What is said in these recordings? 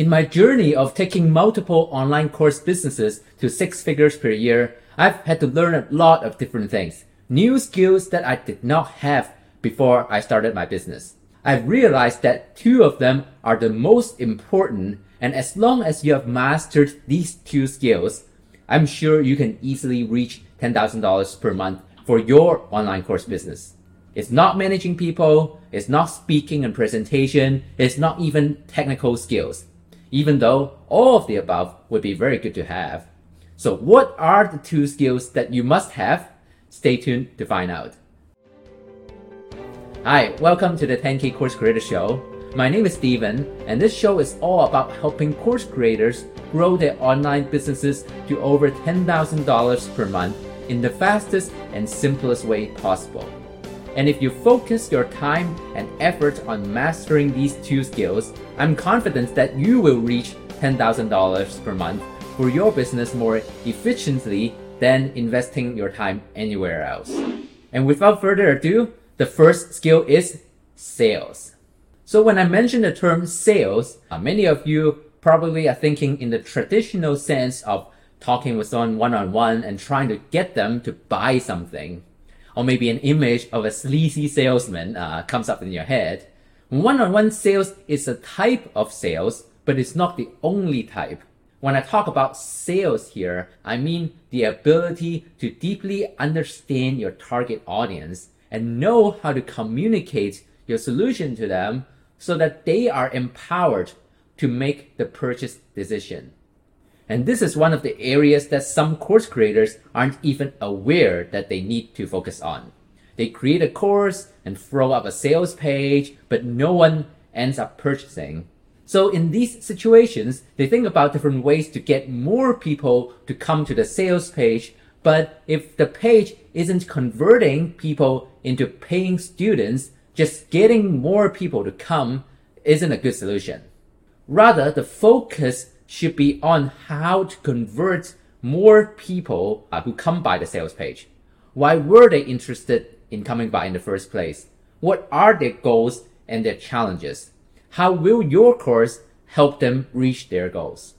In my journey of taking multiple online course businesses to six figures per year, I've had to learn a lot of different things, new skills that I did not have before I started my business. I've realized that two of them are the most important, and as long as you have mastered these two skills, I'm sure you can easily reach $10,000 per month for your online course business. It's not managing people, it's not speaking and presentation, it's not even technical skills, even though all of the above would be very good to have. So what are the two skills that you must have? Stay tuned to find out. Hi, welcome to the 10K Course Creator Show. My name is Steven, and this show is all about helping course creators grow their online businesses to over $10,000 per month in the fastest and simplest way possible. And if you focus your time and effort on mastering these two skills, I'm confident that you will reach $10,000 per month for your business more efficiently than investing your time anywhere else. And without further ado, the first skill is sales. So when I mention the term sales, many of you probably are thinking in the traditional sense of talking with someone one-on-one and trying to get them to buy something. Or maybe an image of a sleazy salesman comes up in your head. One-on-one sales is a type of sales, but it's not the only type. When I talk about sales here, I mean the ability to deeply understand your target audience and know how to communicate your solution to them so that they are empowered to make the purchase decision. And this is one of the areas that some course creators aren't even aware that they need to focus on. They create a course and throw up a sales page, but no one ends up purchasing. So in these situations, they think about different ways to get more people to come to the sales page. But if the page isn't converting people into paying students, just getting more people to come isn't a good solution. Rather, the focus should be on how to convert more people who come by the sales page. Why were they interested in coming by in the first place? What are their goals and their challenges? How will your course help them reach their goals?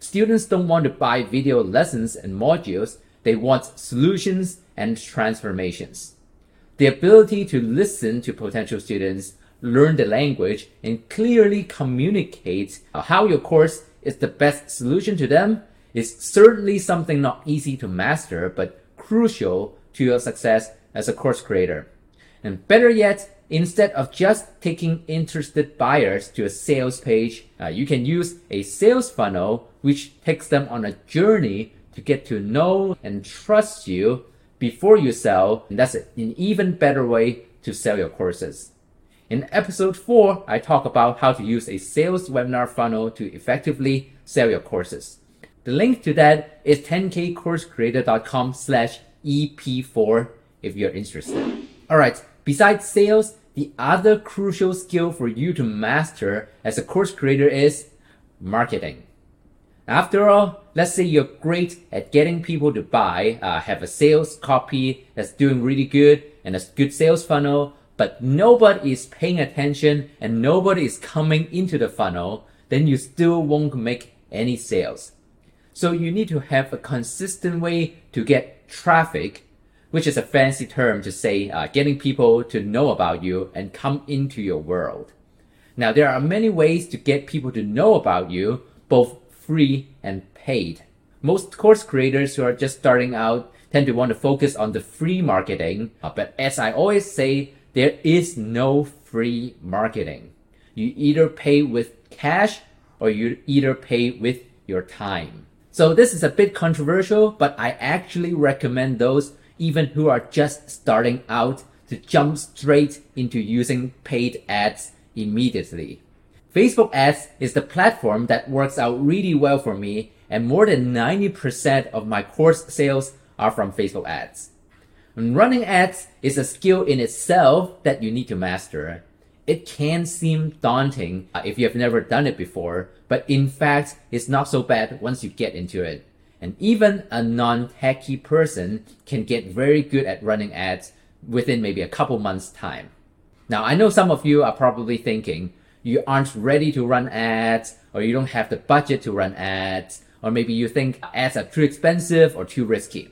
Students don't want to buy video lessons and modules. They want solutions and transformations. The ability to listen to potential students, learn the language, and clearly communicate how your course is the best solution to them is certainly something not easy to master, but crucial to your success as a course creator. And better yet, instead of just taking interested buyers to a sales page, you can use a sales funnel which takes them on a journey to get to know and trust you before you sell. And that's an even better way to sell your courses. In episode 4, I talk about how to use a sales webinar funnel to effectively sell your courses. The link to that is 10kcoursecreator.com/EP4 if you're interested. All right, besides sales, the other crucial skill for you to master as a course creator is marketing. After all, let's say you're great at getting people to buy, have a sales copy that's doing really good and a good sales funnel, but nobody is paying attention and nobody is coming into the funnel, then you still won't make any sales. So you need to have a consistent way to get traffic, which is a fancy term to say getting people to know about you and come into your world. Now, there are many ways to get people to know about you, both free and paid. Most course creators who are just starting out tend to want to focus on the free marketing, but as I always say, there is no free marketing. You either pay with cash or you either pay with your time. So this is a bit controversial, but I actually recommend those even who are just starting out to jump straight into using paid ads immediately. Facebook ads is the platform that works out really well for me, and more than 90% of my course sales are from Facebook ads. And running ads is a skill in itself that you need to master. It can seem daunting if you have never done it before, but in fact, it's not so bad once you get into it. And even a non-techie person can get very good at running ads within maybe a couple months' time. Now, I know some of you are probably thinking, you aren't ready to run ads, or you don't have the budget to run ads, or maybe you think ads are too expensive or too risky.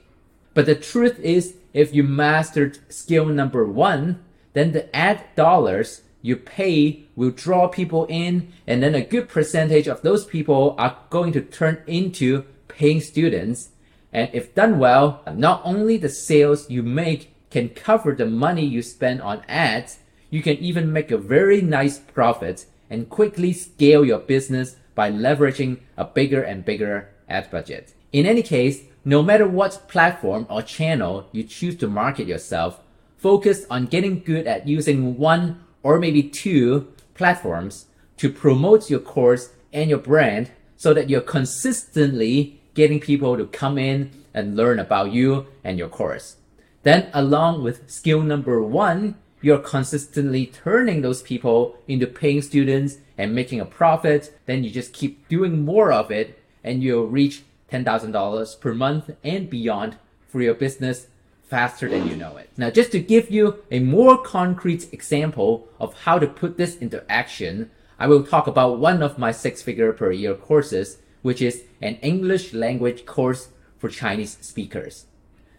But the truth is, if you mastered skill number one, then the ad dollars you pay will draw people in, and then a good percentage of those people are going to turn into paying students. And if done well, not only the sales you make can cover the money you spend on ads, you can even make a very nice profit and quickly scale your business by leveraging a bigger and bigger ad budget. In any case, no matter what platform or channel you choose to market yourself, focus on getting good at using one or maybe two platforms to promote your course and your brand so that you're consistently getting people to come in and learn about you and your course. Then along with skill number one, you're consistently turning those people into paying students and making a profit. Then you just keep doing more of it and you'll reach $10,000 per month and beyond for your business faster than you know it. Now, just to give you a more concrete example of how to put this into action, I will talk about one of my six-figure per year courses, which is an English language course for Chinese speakers.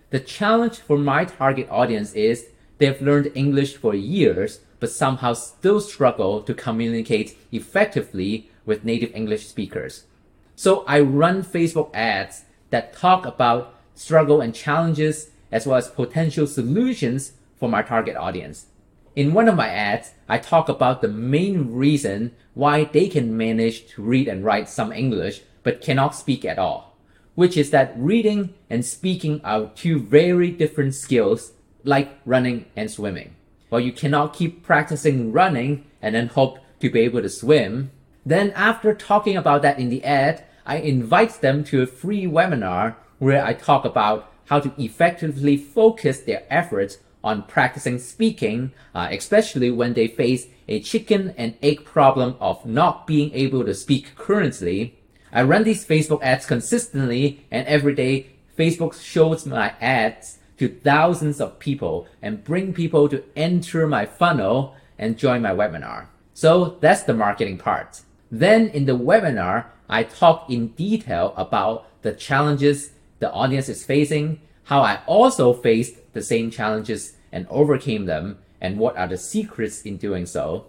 The challenge for my target audience is they've learned English for years, but somehow still struggle to communicate effectively with native English speakers. So I run Facebook ads that talk about struggle and challenges as well as potential solutions for my target audience. In one of my ads, I talk about the main reason why they can manage to read and write some English but cannot speak at all, which is that reading and speaking are two very different skills like running and swimming. While you cannot keep practicing running and then hope to be able to swim, then after talking about that in the ad, I invite them to a free webinar where I talk about how to effectively focus their efforts on practicing speaking, especially when they face a chicken and egg problem of not being able to speak currently. I run these Facebook ads consistently, and every day Facebook shows my ads to thousands of people and bring people to enter my funnel and join my webinar. So that's the marketing part. Then in the webinar, I talk in detail about the challenges the audience is facing, how I also faced the same challenges and overcame them, and what are the secrets in doing so.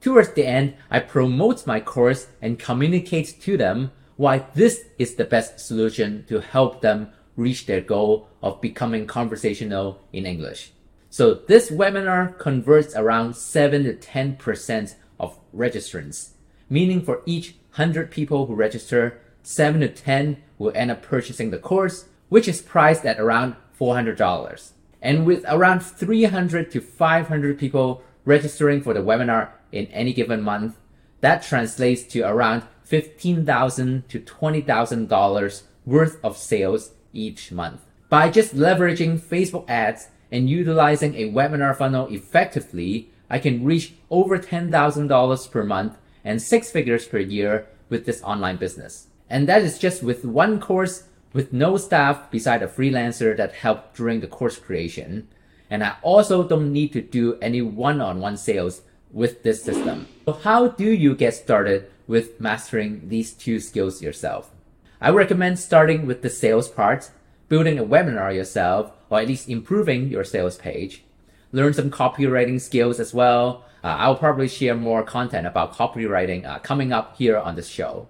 Towards the end, I promote my course and communicate to them why this is the best solution to help them reach their goal of becoming conversational in English. So this webinar converts around 7 to 10% of registrants, meaning for each 100 people who register, 7 to 10 will end up purchasing the course, which is priced at around $400. And with around 300 to 500 people registering for the webinar in any given month, that translates to around $15,000 to $20,000 worth of sales each month. By just leveraging Facebook ads and utilizing a webinar funnel effectively, I can reach over $10,000 per month and six figures per year with this online business. And that is just with one course with no staff beside a freelancer that helped during the course creation. And I also don't need to do any one-on-one sales with this system. So how do you get started with mastering these two skills yourself? I recommend starting with the sales part, building a webinar yourself, or at least improving your sales page. Learn some copywriting skills as well. I'll probably share more content about copywriting coming up here on this show.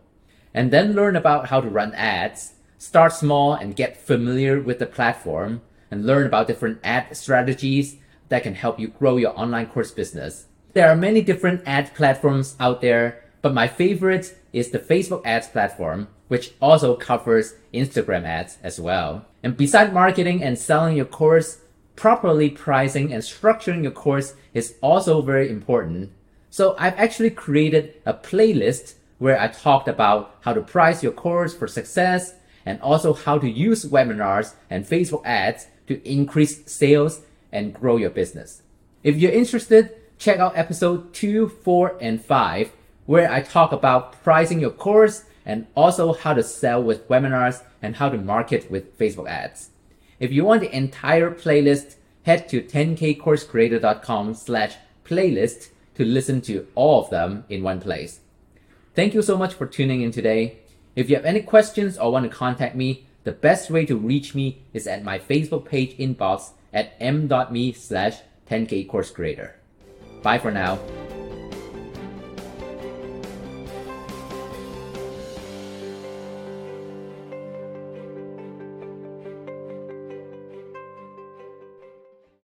And then learn about how to run ads. Start small and get familiar with the platform and learn about different ad strategies that can help you grow your online course business. There are many different ad platforms out there, but my favorite is the Facebook ads platform, which also covers Instagram ads as well. And besides marketing and selling your course, properly pricing and structuring your course is also very important. So I've actually created a playlist where I talked about how to price your course for success and also how to use webinars and Facebook ads to increase sales and grow your business. If you're interested, check out episode 2, 4, and 5, where I talk about pricing your course and also how to sell with webinars and how to market with Facebook ads. If you want the entire playlist, head to 10kcoursecreator.com/playlist to listen to all of them in one place. Thank you so much for tuning in today. If you have any questions or want to contact me, the best way to reach me is at my Facebook page inbox at m.me/10kcoursecreator. Bye for now.